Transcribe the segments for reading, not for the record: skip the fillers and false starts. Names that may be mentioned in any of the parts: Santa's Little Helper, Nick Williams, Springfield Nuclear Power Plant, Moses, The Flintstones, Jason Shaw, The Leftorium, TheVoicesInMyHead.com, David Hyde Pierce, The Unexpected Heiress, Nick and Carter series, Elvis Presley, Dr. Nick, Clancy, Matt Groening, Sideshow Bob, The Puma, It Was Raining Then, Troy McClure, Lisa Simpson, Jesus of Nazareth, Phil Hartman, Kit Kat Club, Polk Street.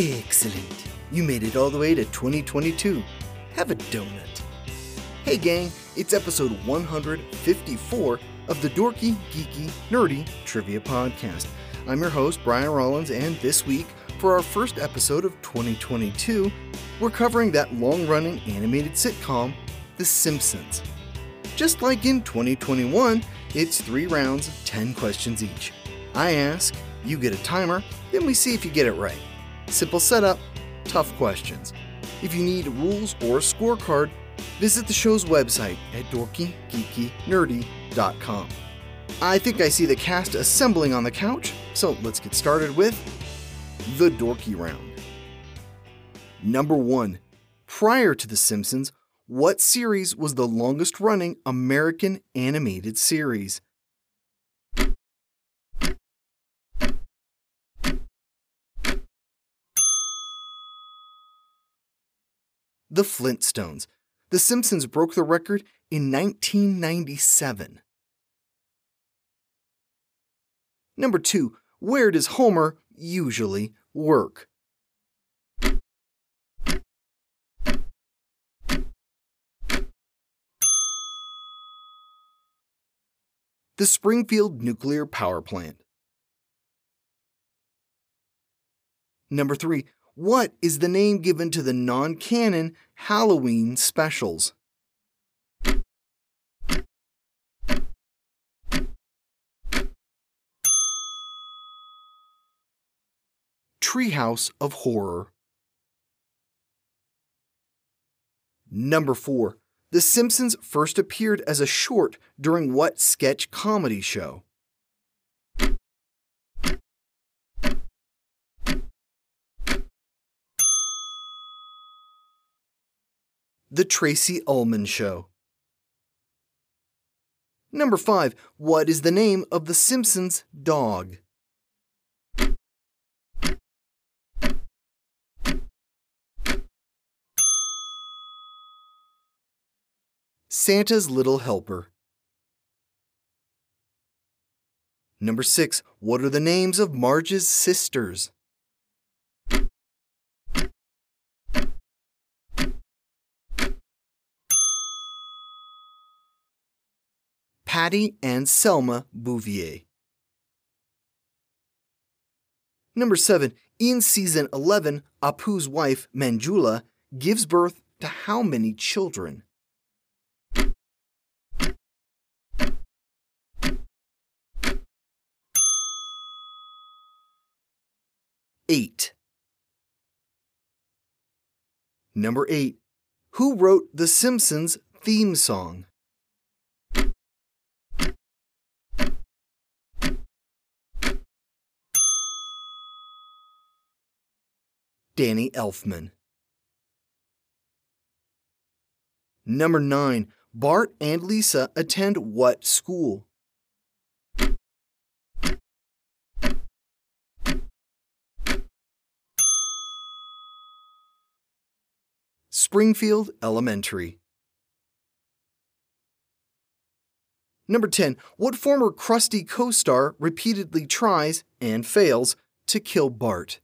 Excellent. You made it all the way to 2022. Have a donut. Hey gang, it's episode 154 of the Dorky, Geeky, Nerdy Trivia Podcast. I'm your host, Brian Rollins, and this week, for our first episode of 2022, we're covering that long-running animated sitcom, The Simpsons. Just like in 2021, it's 3 rounds of 10 questions each. I ask, you get a timer, then we see if you get it right. Simple setup, tough questions. If you need rules or a scorecard, visit the show's website at dorkygeekynerdy.com. I think I see the cast assembling on the couch, so let's get started with the Dorky Round. Number 1. Prior to The Simpsons, what series was the longest-running American animated series? The Flintstones. The Simpsons broke the record in 1997. Number 2. Where does Homer usually work? The Springfield Nuclear Power Plant. Number 3. What is the name given to the non-canon Halloween specials? Treehouse of Horror. Number 4. The Simpsons first appeared as a short during what sketch comedy show? The Tracy Ullman Show. Number 5. What is the name of the Simpsons dog? Santa's Little Helper. Number 6. What are the names of Marge's sisters? Patty and Selma Bouvier. Number 7. In season 11, Apu's wife, Manjula, gives birth to how many children? 8. Number 8. Who wrote The Simpsons theme song? Danny Elfman. Number 9. Bart and Lisa attend what school? Springfield Elementary. Number 10. What former Krusty co-star repeatedly tries, and fails, to kill Bart?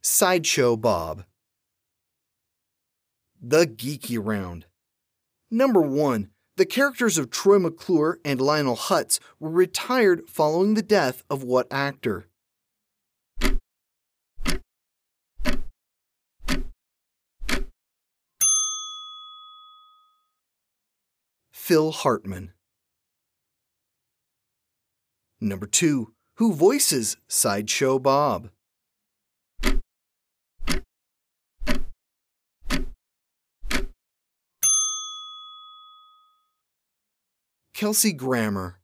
Sideshow Bob. The Geeky Round. Number 1. The characters of Troy McClure and Lionel Hutz were retired following the death of what actor? Phil Hartman. Number 2. Who voices Sideshow Bob? Kelsey Grammer.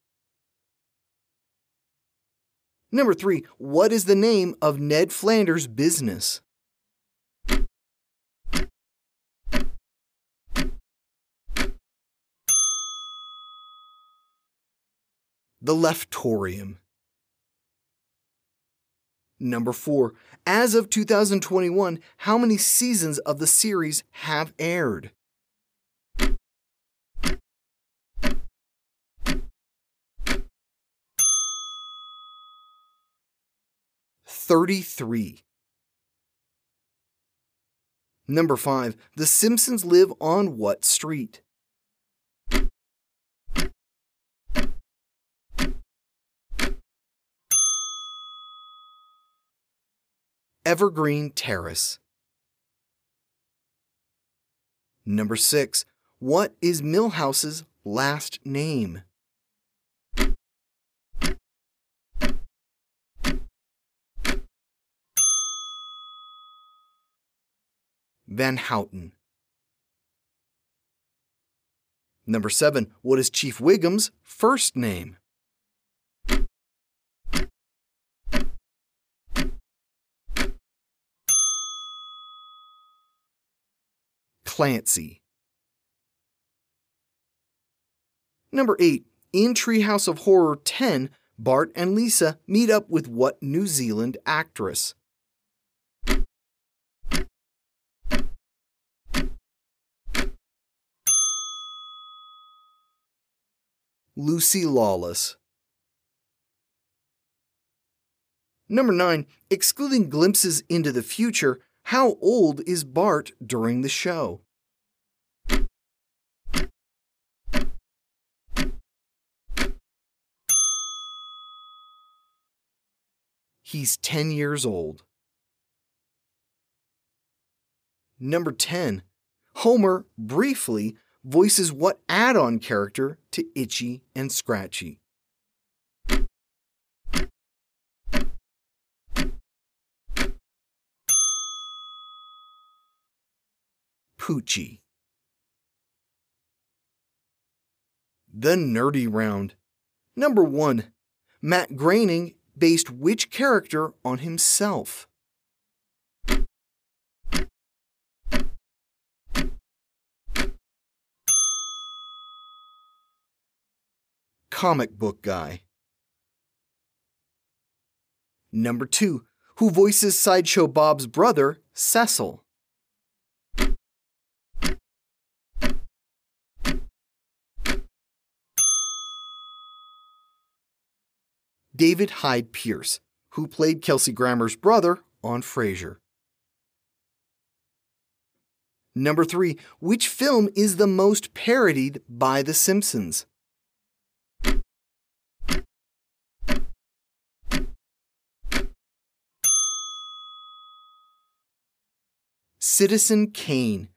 Number 3. What is the name of Ned Flanders' business? The Leftorium. Number 4. As of 2021, how many seasons of the series have aired? "33." Number 5. The Simpsons live on what street? Evergreen Terrace. Number 6. What is Milhouse's last name? Van Houten. Number 7. What is Chief Wiggum's first name? Clancy. Number 8. In Treehouse of Horror 10, Bart and Lisa meet up with what New Zealand actress? Lucy Lawless. Number 9. Excluding glimpses into the future, how old is Bart during the show? 10 years old. Number 10. Homer, briefly, voices what add-on character to Itchy and Scratchy? Poochie. The Nerdy Round. Number 1. Matt Groening based which character on himself? Comic Book Guy. Number 2. Who voices Sideshow Bob's brother, Cecil? David Hyde Pierce, who played Kelsey Grammer's brother on Frasier. Number 3. Which film is the most parodied by The Simpsons? Citizen Kane.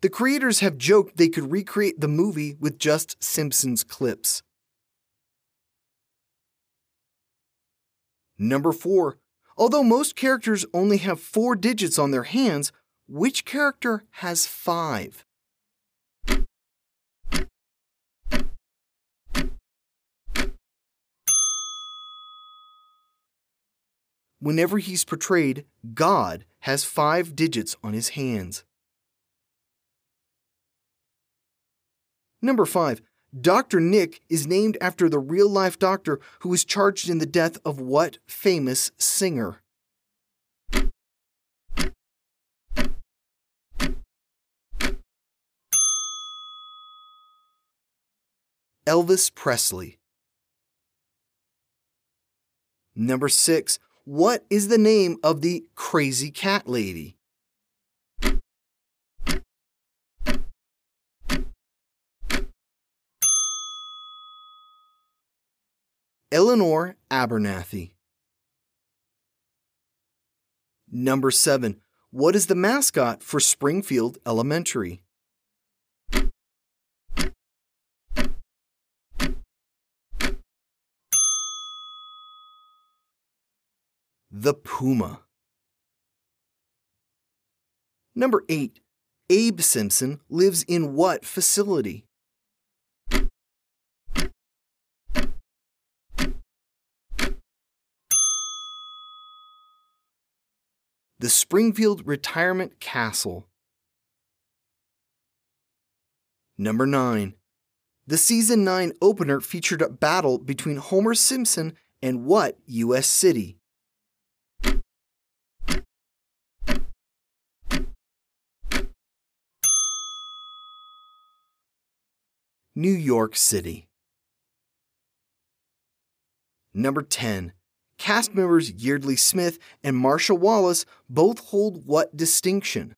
The creators have joked they could recreate the movie with just Simpsons clips. Number 4. Although most characters only have 4 digits on their hands, which character has 5? Whenever he's portrayed, God has 5 digits on his hands. Number 5. Dr. Nick is named after the real-life doctor who was charged in the death of what famous singer? Elvis Presley. Number 6. What is the name of the crazy cat lady? Eleanor Abernathy. Number 7. What is the mascot for Springfield Elementary? The Puma. Number 8. Abe Simpson lives in what facility? The Springfield Retirement Castle. Number 9. The Season 9 opener featured a battle between Homer Simpson and what U.S. city? New York City. Number 10. Cast members Yeardley Smith and Marshall Wallace both hold what distinction?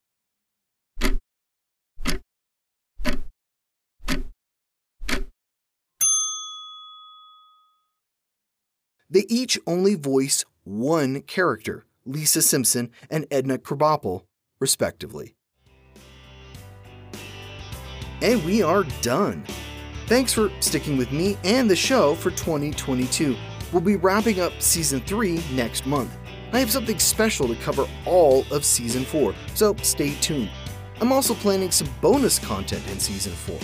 They each only voice one character, Lisa Simpson and Edna Krabappel, respectively. And we are done. Thanks for sticking with me and the show for 2022. We'll be wrapping up Season 3 next month. I have something special to cover all of Season 4, so stay tuned. I'm also planning some bonus content in Season 4.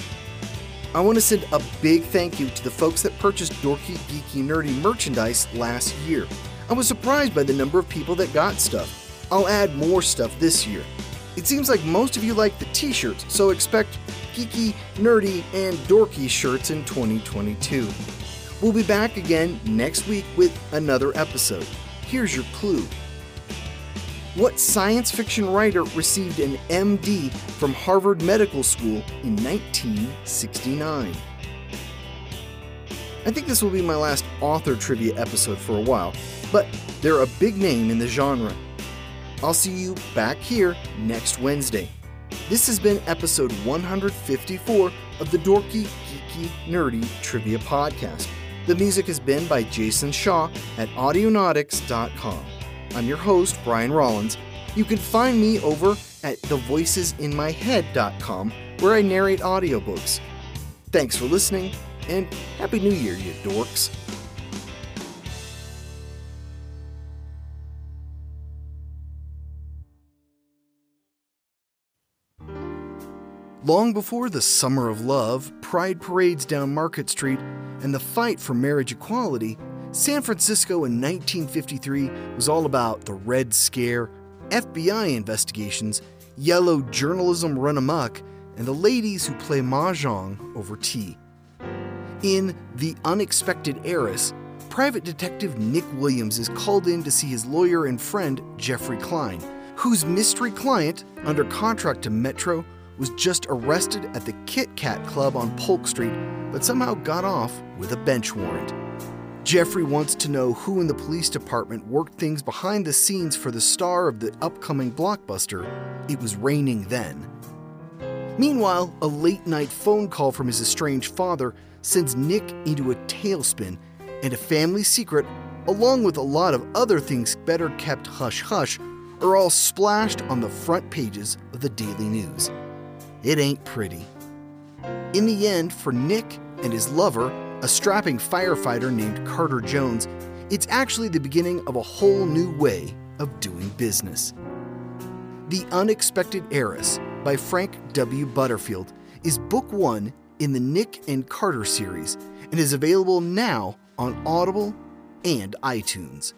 I want to send a big thank you to the folks that purchased Dorky, Geeky, Nerdy merchandise last year. I was surprised by the number of people that got stuff. I'll add more stuff this year. It seems like most of you like the t-shirts, so expect Geeky, Nerdy, and Dorky shirts in 2022. We'll be back again next week with another episode. Here's your clue. What science fiction writer received an MD from Harvard Medical School in 1969? I think this will be my last author trivia episode for a while, but they're a big name in the genre. I'll see you back here next Wednesday. This has been episode 154 of the Dorky, Geeky, Nerdy Trivia Podcast. The music has been by Jason Shaw at Audionautics.com. I'm your host, Brian Rollins. You can find me over at thevoicesinmyhead.com, where I narrate audiobooks. Thanks for listening, and Happy New Year, you dorks. Long before the Summer of Love, pride parades down Market Street, and the fight for marriage equality, San Francisco in 1953 was all about the Red Scare, FBI investigations, yellow journalism run amok, and the ladies who play mahjong over tea. In The Unexpected Heiress, private detective Nick Williams is called in to see his lawyer and friend Jeffrey Klein, whose mystery client, under contract to Metro, was just arrested at the Kit Kat Club on Polk Street, but somehow got off with a bench warrant. Jeffrey wants to know who in the police department worked things behind the scenes for the star of the upcoming blockbuster, It Was Raining Then. Meanwhile, a late-night phone call from his estranged father sends Nick into a tailspin, and a family secret, along with a lot of other things better kept hush-hush, are all splashed on the front pages of the Daily News. It ain't pretty. In the end, for Nick and his lover, a strapping firefighter named Carter Jones, it's actually the beginning of a whole new way of doing business. The Unexpected Heiress by Frank W. Butterfield is book one in the Nick and Carter series and is available now on Audible and iTunes.